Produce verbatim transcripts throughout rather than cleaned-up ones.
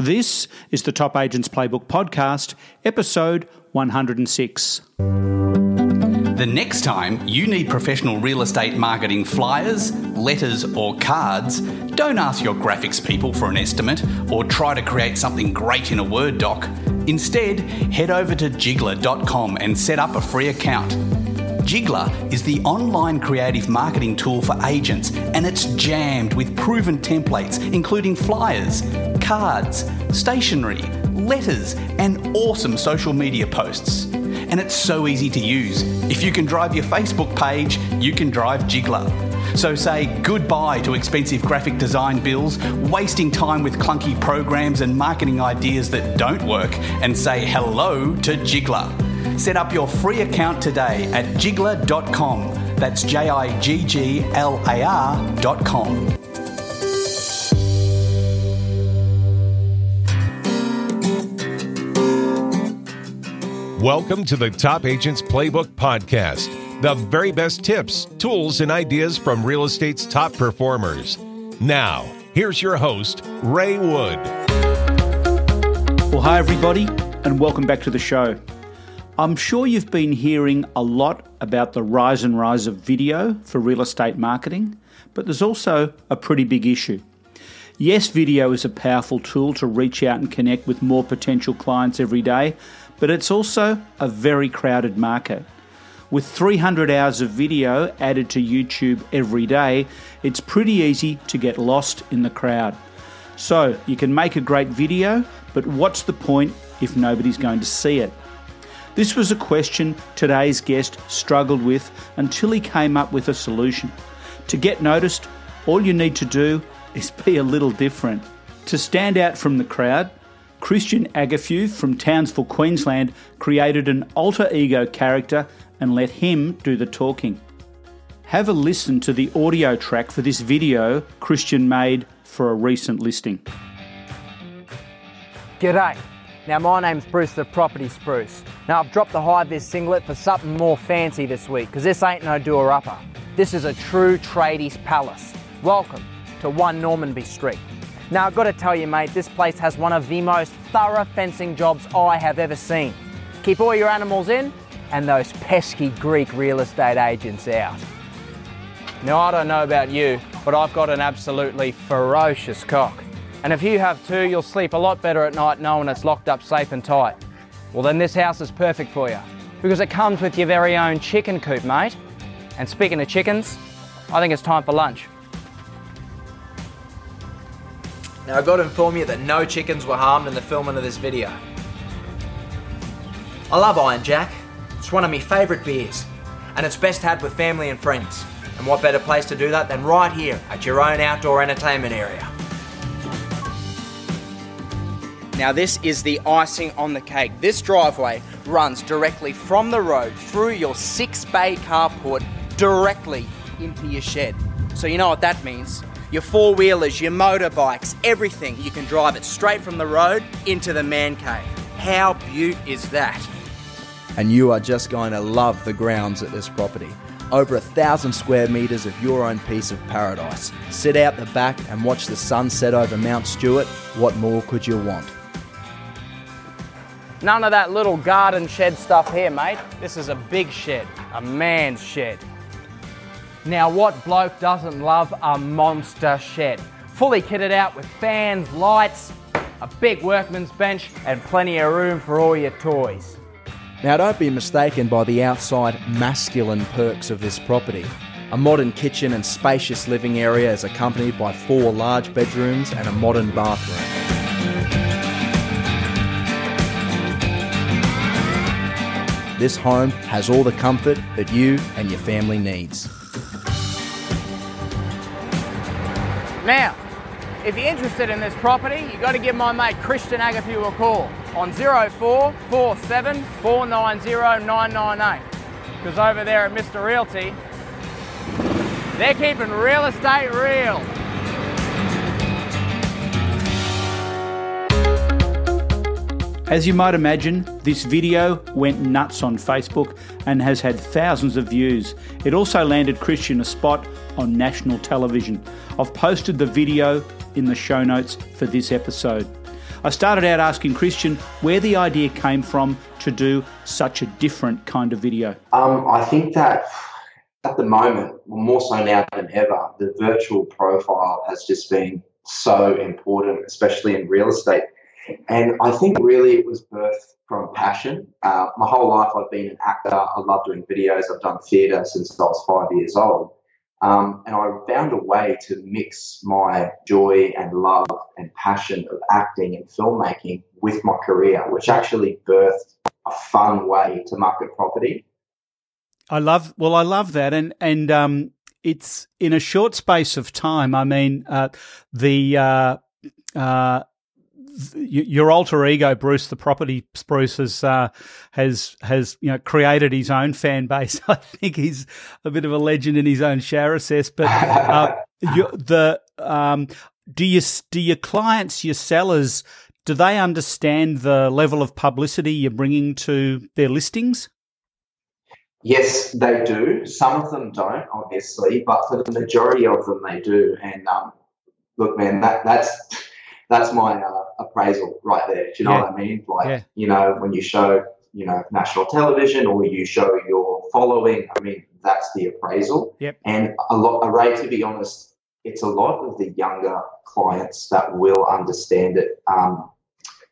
This is the Top Agents Playbook Podcast, episode one oh six. The next time you need professional real estate marketing flyers, letters or cards, don't ask your graphics people for an estimate or try to create something great in a Word doc. Instead, head over to jigglar dot com and set up a free account. Jigglar is the online creative marketing tool for agents, and it's jammed with proven templates including flyers, cards, stationery, letters and awesome social media posts. And it's so easy to use. If you can drive your Facebook page, you can drive Jigglar. So say goodbye to expensive graphic design bills, wasting time with clunky programs and marketing ideas that don't work, and say hello to Jigglar. Set up your free account today at jigglar dot com. That's J I G G L A R dot com. Welcome to the Top Agents Playbook Podcast, the very best tips, tools, and ideas from real estate's top performers. Now, here's your host, Ray Wood. Well, hi, everybody, and welcome back to the show. I'm sure you've been hearing a lot about the rise and rise of video for real estate marketing, but there's also a pretty big issue. Yes, video is a powerful tool to reach out and connect with more potential clients every day, but it's also a very crowded market. With three hundred hours of video added to YouTube every day, it's pretty easy to get lost in the crowd. So you can make a great video, but what's the point if nobody's going to see it? This was a question today's guest struggled with until he came up with a solution. To get noticed, all you need to do is be a little different. To stand out from the crowd, Christian Agafieu from Townsville, Queensland, created an alter ego character and let him do the talking. Have a listen to the audio track for this video Christian made for a recent listing. G'day. Now, my name's Bruce the Property Spruce. Now, I've dropped the high vis singlet for something more fancy this week, because this ain't no doer-upper. This is a true tradies palace. Welcome to one Normanby Street. Now, I've got to tell you, mate, this place has one of the most thorough fencing jobs I have ever seen. Keep all your animals in and those pesky Greek real estate agents out. Now, I don't know about you, but I've got an absolutely ferocious cock. And if you have too, you'll sleep a lot better at night knowing it's locked up safe and tight. Well, then this house is perfect for you, because it comes with your very own chicken coop, mate. And speaking of chickens, I think it's time for lunch. Now, I've got to inform you that no chickens were harmed in the filming of this video. I love Iron Jack. It's one of my favourite beers, and it's best had with family and friends. And what better place to do that than right here at your own outdoor entertainment area. Now, this is the icing on the cake. This driveway runs directly from the road through your six-bay carport directly into your shed. So you know what that means. Your four-wheelers, your motorbikes, everything, you can drive it straight from the road into the man cave. How beaut is that? And you are just going to love the grounds at this property. Over a thousand square metres of your own piece of paradise. Sit out the back and watch the sunset over Mount Stuart. What more could you want? None of that little garden shed stuff here, mate. This is a big shed, a man's shed. Now, what bloke doesn't love a monster shed? Fully kitted out with fans, lights, a big workman's bench and plenty of room for all your toys. Now, don't be mistaken by the outside masculine perks of this property. A modern kitchen and spacious living area is accompanied by four large bedrooms and a modern bathroom. This home has all the comfort that you and your family needs. Now, if you're interested in this property, you've got to give my mate Christian Agafieu a call on zero four four seven, four nine zero, nine nine eight. Because over there at Mr Realty, they're keeping real estate real. As you might imagine, this video went nuts on Facebook and has had thousands of views. It also landed Christian a spot on national television. I've posted the video in the show notes for this episode. I started out asking Christian where the idea came from to do such a different kind of video. Um, I think that at the moment, more so now than ever, the virtual profile has just been so important, especially in real estate. And I think really it was birthed from passion. Uh, my whole life I've been an actor. I love doing videos. I've done theatre since I was five years old. Um, and I found a way to mix my joy and love and passion of acting and filmmaking with my career, which actually birthed a fun way to market property. I love, well, I love that. And, and um, it's in a short space of time. I mean, uh, the, uh, uh, your alter ego, Bruce the Property Spruce, has uh, has has you know created his own fan base. I think he's a bit of a legend in his own shower assess. But uh, you, the um, do you do your clients, your sellers, do they understand the level of publicity you're bringing to their listings? Yes, they do. Some of them don't, obviously, but for the majority of them, they do. And um, look, man, that that's. That's my uh, appraisal right there. Do you know yeah. what I mean? Like, yeah. you know, when you show, you know, national television or you show your following, I mean, that's the appraisal. Yep. And a lot, Ray, to be honest, it's a lot of the younger clients that will understand it um,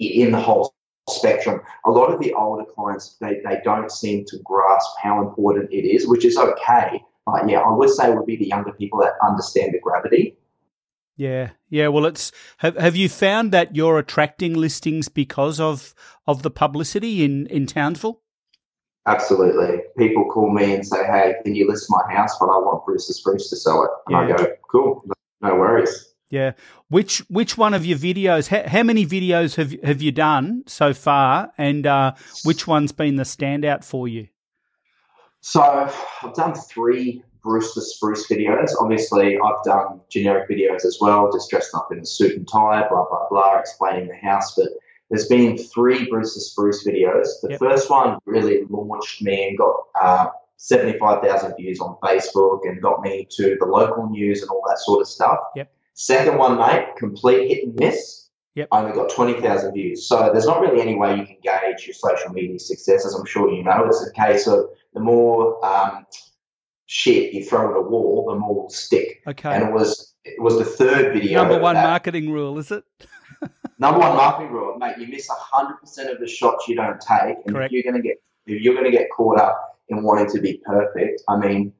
in the whole spectrum. A lot of the older clients, they, they don't seem to grasp how important it is, which is okay. But, yeah, I would say it would be the younger people that understand the gravity. Yeah, yeah. Well, it's have have you found that you're attracting listings because of of the publicity in, in Townsville? Absolutely. People call me and say, "Hey, can you list my house? But I want Bruce the Spruce to sell it." And yeah. I go, "Cool, no worries." Yeah. Which which one of your videos? How, how many videos have have you done so far? And uh, which one's been the standout for you? So I've done three Bruce the Spruce videos. Obviously, I've done generic videos as well, just dressed up in a suit and tie, blah, blah, blah, explaining the house. But there's been three Bruce the Spruce videos. The yep. first one really launched me and got uh, seventy-five thousand views on Facebook and got me to the local news and all that sort of stuff. Yep. Second one, mate, complete hit and miss. Yep. I only got twenty thousand views. So there's not really any way you can gauge your social media success, as I'm sure you know. It's a case of the more um, shit you throw at a wall, the more will stick. Okay. And it was it was the third video. Number one marketing rule, is it? Number one marketing rule, mate. You miss one hundred percent of the shots you don't take, and Correct. if you're going to get if you're going to get caught up in wanting to be perfect, I mean,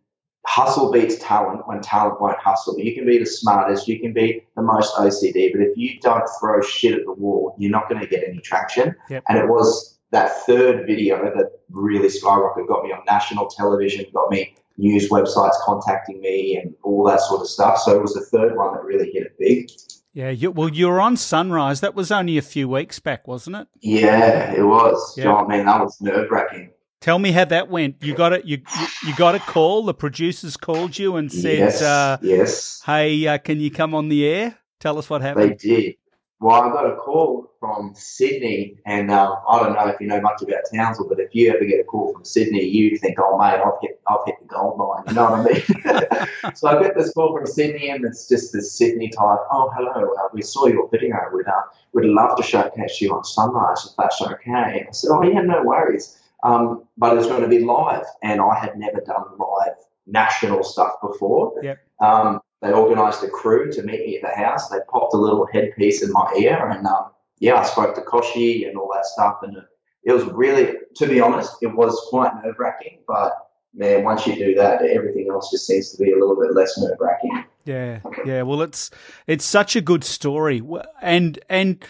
hustle beats talent when talent won't hustle. You can be the smartest, you can be the most O C D, but if you don't throw shit at the wall, you're not going to get any traction. Yep. And it was that third video that really skyrocketed, got me on national television, got me news websites contacting me and all that sort of stuff. So it was the third one that really hit it big. Yeah, you, well, you were on Sunrise. That was only a few weeks back, wasn't it? Yeah, it was. Yeah. You know what I mean? That was nerve-wracking. Tell me how that went. You got it. You you got a call. The producers called you and said, yes, uh, yes. "Hey, uh, can you come on the air? Tell us what happened." They did. Well, I got a call from Sydney, and uh, I don't know if you know much about Townsville, but if you ever get a call from Sydney, you think, "Oh, mate, I've hit, I've hit the gold mine." You know what I mean? So I get this call from Sydney, and it's just this Sydney type, "Oh, hello, uh, we saw your video. We'd uh, we'd love to showcase you on Sunrise if that's okay." And I said, "Oh, yeah, no worries." Um, but it's going to be live, and I had never done live national stuff before. Yep. Um, they organised a crew to meet me at the house. They popped a little headpiece in my ear, and um, yeah, I spoke to Koshi and all that stuff. And it, it was really, to be honest, it was quite nerve wracking. But man, once you do that, everything else just seems to be a little bit less nerve wracking. Yeah, yeah. Well, it's it's such a good story, and and.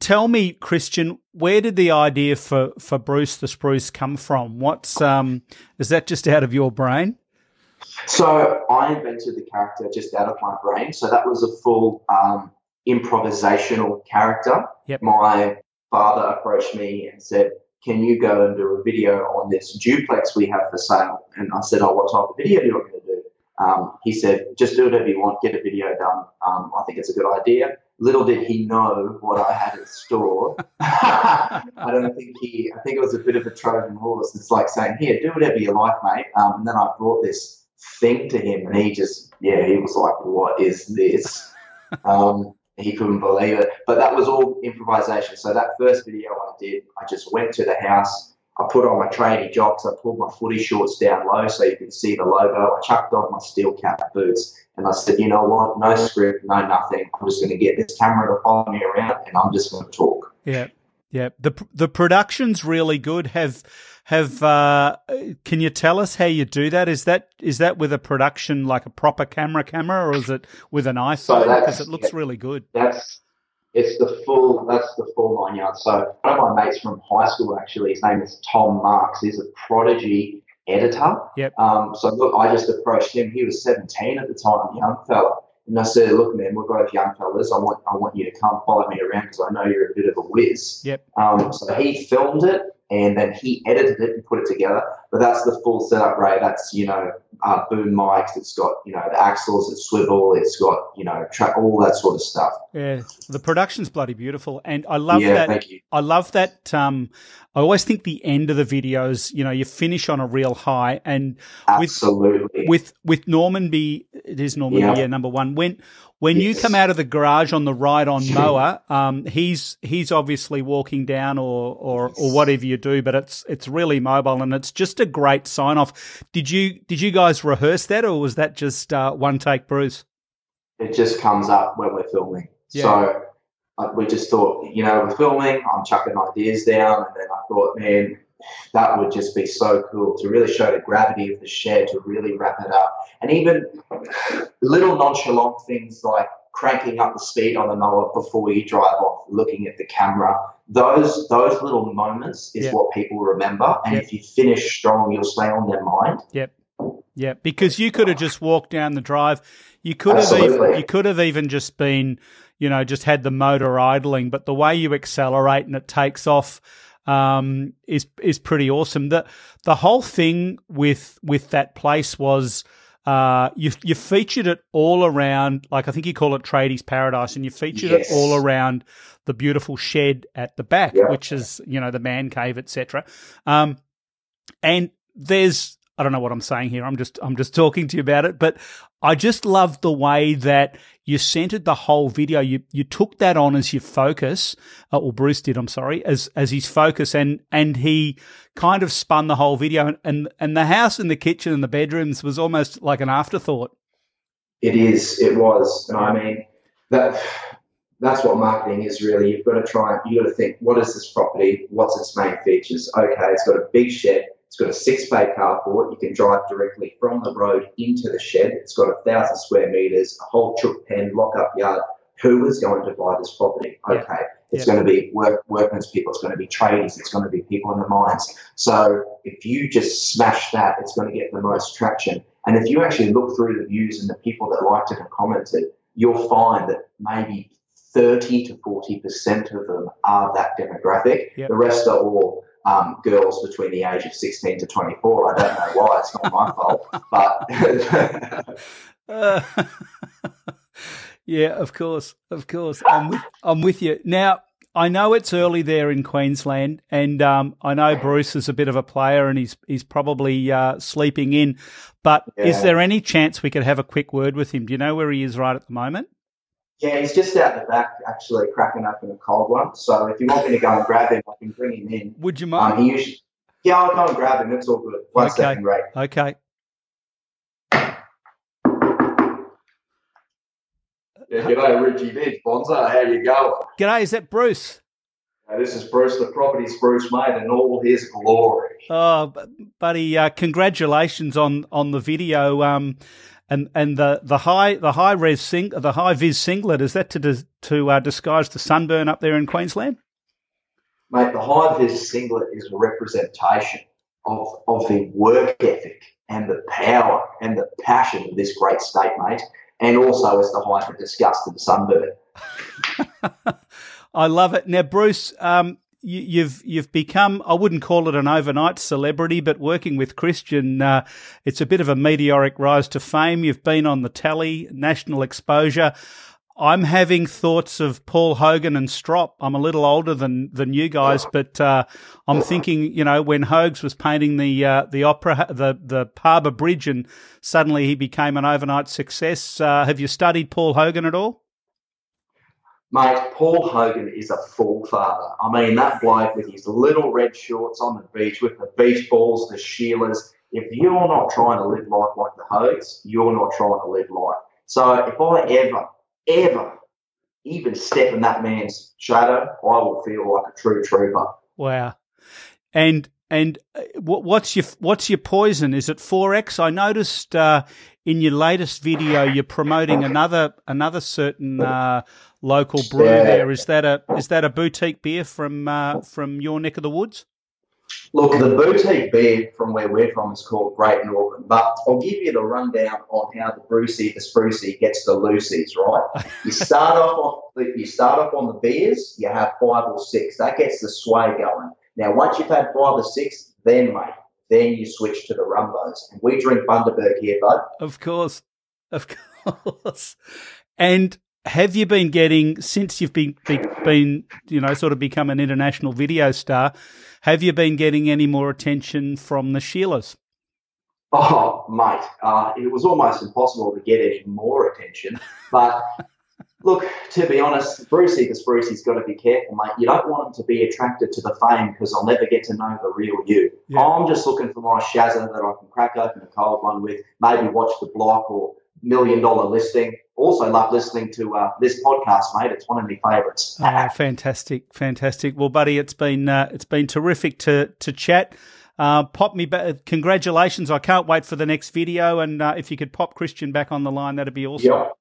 Tell me, Christian, where did the idea for, for Bruce the Spruce come from? What's um, is that just out of your brain? So I invented the character just out of my brain. So that was a full um, improvisational character. Yep. My father approached me and said, "Can you go and do a video on this duplex we have for sale?" And I said, "Oh, what type of video do you want me to do?" Um, he said, "Just do whatever you want, get a video done. Um, I think it's a good idea." Little did he know what I had in store. I don't think he, I think it was a bit of a Trojan horse. It's like saying, "Here, do whatever you like, mate." Um, and then I brought this thing to him, and he just, yeah, he was like, "What is this?" Um, he couldn't believe it. But that was all improvisation. So that first video I did, I just went to the house. I put on my tradie jocks. I pulled my footy shorts down low so you could see the logo. I chucked on my steel cap boots. And I said, you know what, no script, no nothing. I'm just going to get this camera to follow me around and I'm just going to talk. Yeah, yeah. The the production's really good. Have have uh, can you tell us how you do that? Is that is that with a production, like a proper camera camera, or is it with an I S O? Because so it looks yeah, really good. That's it's the full that's the full nine yards. So one of my mates from high school, actually, his name is Tom Marks. He's a prodigy editor. Yep. Um, so look, I just approached him. He was seventeen at the time, young fella, and I said, "Look, man, we're both young fellas. I want, I want you to come follow me around because I know you're a bit of a whiz." Yep. Um, so he filmed it and then he edited it and put it together. But that's the full setup, Ray. That's you know, uh, boom mics. It's got you know the axles, it's swivel, it's got you know track, all that sort of stuff. Yeah, the production's bloody beautiful, and I love yeah, that. Thank you. I love that. Um, I always think the end of the videos, you know, you finish on a real high, and absolutely with with, with Normanby, it is Normanby, yeah, yeah number one. When when yes. you come out of the garage on the ride on mower, um, he's he's obviously walking down or or yes. or whatever you do, but it's it's really mobile and it's just a great sign off. Did you did you guys rehearse that, or was that just uh, one take, Bruce? It just comes up when we're filming. Yeah. So uh, we just thought, you know, we're filming, I'm chucking ideas down, and then I thought, man, that would just be so cool to really show the gravity of the shed, to really wrap it up. And even little nonchalant things like cranking up the speed on the mower before you drive off, looking at the camera, those those little moments is yeah. what people remember. And yeah. if you finish strong, you'll stay on their mind. Yep. Yeah, because you could have just walked down the drive. You could Absolutely. have even, you could have even just been, you know, just had the motor idling. But the way you accelerate and it takes off um, is is pretty awesome. The the whole thing with with that place was uh, you you featured it all around. Like I think you call it Tradies Paradise, and you featured yes. it all around the beautiful shed at the back, yeah. which is you know the man cave, et cetera. Um, and there's I don't know what I'm saying here. I'm just I'm just talking to you about it, but I just love the way that you centered the whole video. You you took that on as your focus, uh, or Bruce did. I'm sorry, as as his focus, and and he kind of spun the whole video, and, and and the house and the kitchen and the bedrooms was almost like an afterthought. It is. It was. And I mean that that's what marketing is really. You've got to try. You've got to think. What is this property? What's its main features? Okay, it's got a big shed. It's got a six-bay carport. You can drive directly from the road into the shed. It's got a thousand square metres, a whole chook pen, lock-up yard. Who is going to buy this property? Okay, yeah. it's yeah. going to be work, workmen's people. It's going to be tradies. It's going to be people in the mines. So if you just smash that, it's going to get the most traction. And if you actually look through the views and the people that liked it and commented, you'll find that maybe thirty to forty percent of them are that demographic. Yep. The rest are all... Um, girls between the age of sixteen to twenty-four. I don't know why. It's not my fault. But uh, yeah, of course, of course. I'm with, I'm with you. Now, I know it's early there in Queensland, and um, I know Bruce is a bit of a player, and he's he's probably uh, sleeping in. But yeah. is there any chance we could have a quick word with him? Do you know where he is right at the moment? Yeah, he's just out the back, actually, cracking up in a cold one. So if you want me to go and grab him, I can bring him in. Would you mind? Um, he usually, yeah, I'll go and grab him. It's all good. One okay. second, Ray. Okay. Yeah, g'day, Richie Big Bonzo. How you going? G'day, is that Bruce? Yeah, this is Bruce the Property Spruce, mate, in all his glory. Oh, buddy, uh, congratulations on, on the video. Um, And and the the high the high res sing the high vis singlet, is that to dis, to uh, disguise the sunburn up there in Queensland? Mate, the high vis singlet is a representation of of the work ethic and the power and the passion of this great state, mate. And also it's the high for disgust and sunburn. I love it. Now, Bruce, um, you, you've you've become, I wouldn't call it an overnight celebrity, but working with Christian, uh, it's a bit of a meteoric rise to fame. You've been on the telly, national exposure. I'm having thoughts of Paul Hogan and Strop. I'm a little older than than you guys, but uh, I'm thinking, you know, when Hogs was painting the uh, the opera, the the Harbour Bridge, and suddenly he became an overnight success. Uh, have you studied Paul Hogan at all? Mate, Paul Hogan is a fool father. I mean, that bloke with his little red shorts on the beach with the beach balls, the Sheilas. If you're not trying to live life like the Hogs, you're not trying to live life. So if I ever, ever even step in that man's shadow, I will feel like a true trooper. Wow. And and what's your what's your poison? Is it forex? I noticed uh, in your latest video you're promoting another anher certain uh, local brew. Yeah. There is that a is that a boutique beer from uh, from your neck of the woods? Look, the boutique beer from where we're from is called Great Northern, but I'll give you the rundown on how the Brucey, the Sprucey gets the Lucy's, right? You start off on the, you start off on the beers, you have five or six. That gets the sway going. Now, once you've had five or six, then, mate, then you switch to the rumbos. And we drink Bundaberg here, bud. Of course. Of course. And have you been getting, since you've been, been, you know, sort of become an international video star, have you been getting any more attention from the Sheilas? Oh, mate, uh, it was almost impossible to get any more attention. But, look, to be honest, Brucey the Sprucey's got to be careful, mate. You don't want him to be attracted to the fame because I'll never get to know the real you. Yeah. I'm just looking for my Shazza that I can crack open a cold one with, maybe watch The Block or Million Dollar Listing. Also love listening to uh, this podcast, mate. It's one of my favourites. Oh, fantastic, fantastic. Well, buddy, it's been uh, it's been terrific to to chat. Uh, pop me back. Congratulations. I can't wait for the next video. And uh, if you could pop Christian back on the line, that'd be awesome. Yep.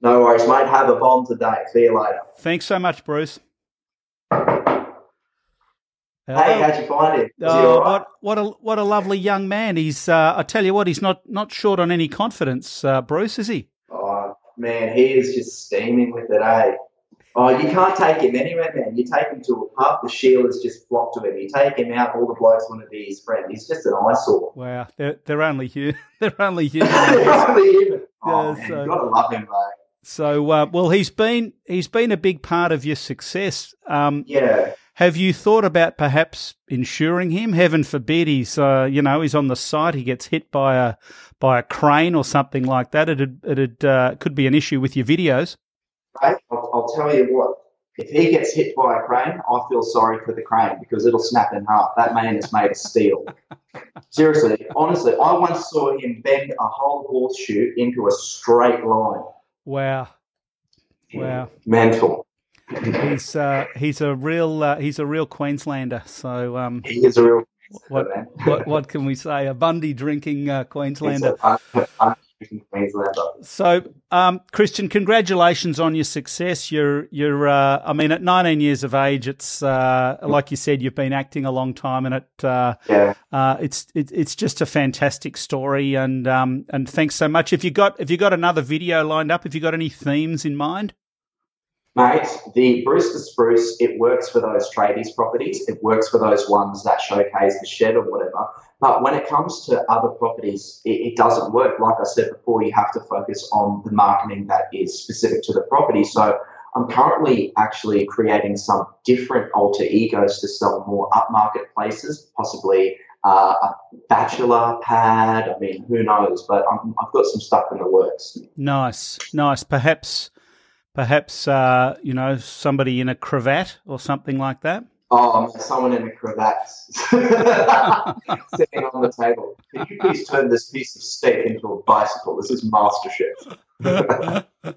No worries, mate. Have a bomb today. See you later. Thanks so much, Bruce. Hello. Hey, how'd you find him? Oh, right? what, what a what a lovely young man. He's uh, I tell you what, he's not not short on any confidence, uh, Bruce, is he? Oh man, he is just steaming with it, eh? Oh, you can't take him anywhere, man. You take him to a pub, the Sheilas just flock to him. You take him out, all the blokes want to be his friend. He's just an eyesore. Wow, they're they're only human. They're only human. They're only human. Oh, yeah, man, so... you gotta love him, mate. So uh, well, he's been he's been a big part of your success. Um, yeah. Have you thought about perhaps insuring him? Heaven forbid he's uh, you know he's on the site, he gets hit by a by a crane or something like that. It it uh, could be an issue with your videos. I'll, I'll tell you what. If he gets hit by a crane, I feel sorry for the crane because it'll snap in half. That man is made of steel. Seriously, honestly, I once saw him bend a whole horseshoe into a straight line. Wow, wow, mental. He's uh, he's a real uh, he's a real Queenslander. So um, he is a real what, what what can we say? A Bundy drinking uh, Queenslander. A, a, a Queenslander. So um, Christian, congratulations on your success. You're you're uh, I mean, at nineteen years of age, it's uh, like you said, you've been acting a long time, and it uh, yeah. uh, it's it, it's just a fantastic story. And um, and thanks so much. If you got if you got another video lined up, if you got any themes in mind. Mate, the Bruce the Spruce, it works for those tradies properties. It works for those ones that showcase the shed or whatever. But when it comes to other properties, it, it doesn't work. Like I said before, you have to focus on the marketing that is specific to the property. So I'm currently actually creating some different alter egos to sell more upmarket places, possibly uh, a bachelor pad. I mean, who knows? But I'm, I've got some stuff in the works. Nice, nice. Perhaps... Perhaps, uh, you know, somebody in a cravat or something like that? Oh, someone in a cravat sitting on the table. Can you please turn this piece of steak into a bicycle? This is MasterChef. uh,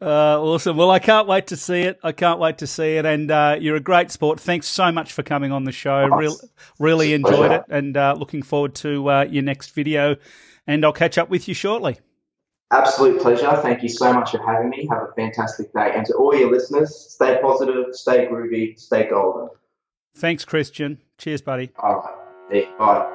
awesome. Well, I can't wait to see it. I can't wait to see it. And uh, you're a great sport. Thanks so much for coming on the show. Nice. Real, really enjoyed it and uh, looking forward to uh, your next video. And I'll catch up with you shortly. Absolute pleasure. Thank you so much for having me. Have a fantastic day. And to all your listeners, stay positive, stay groovy, stay golden. Thanks, Christian. Cheers, buddy. All right. Yeah, bye.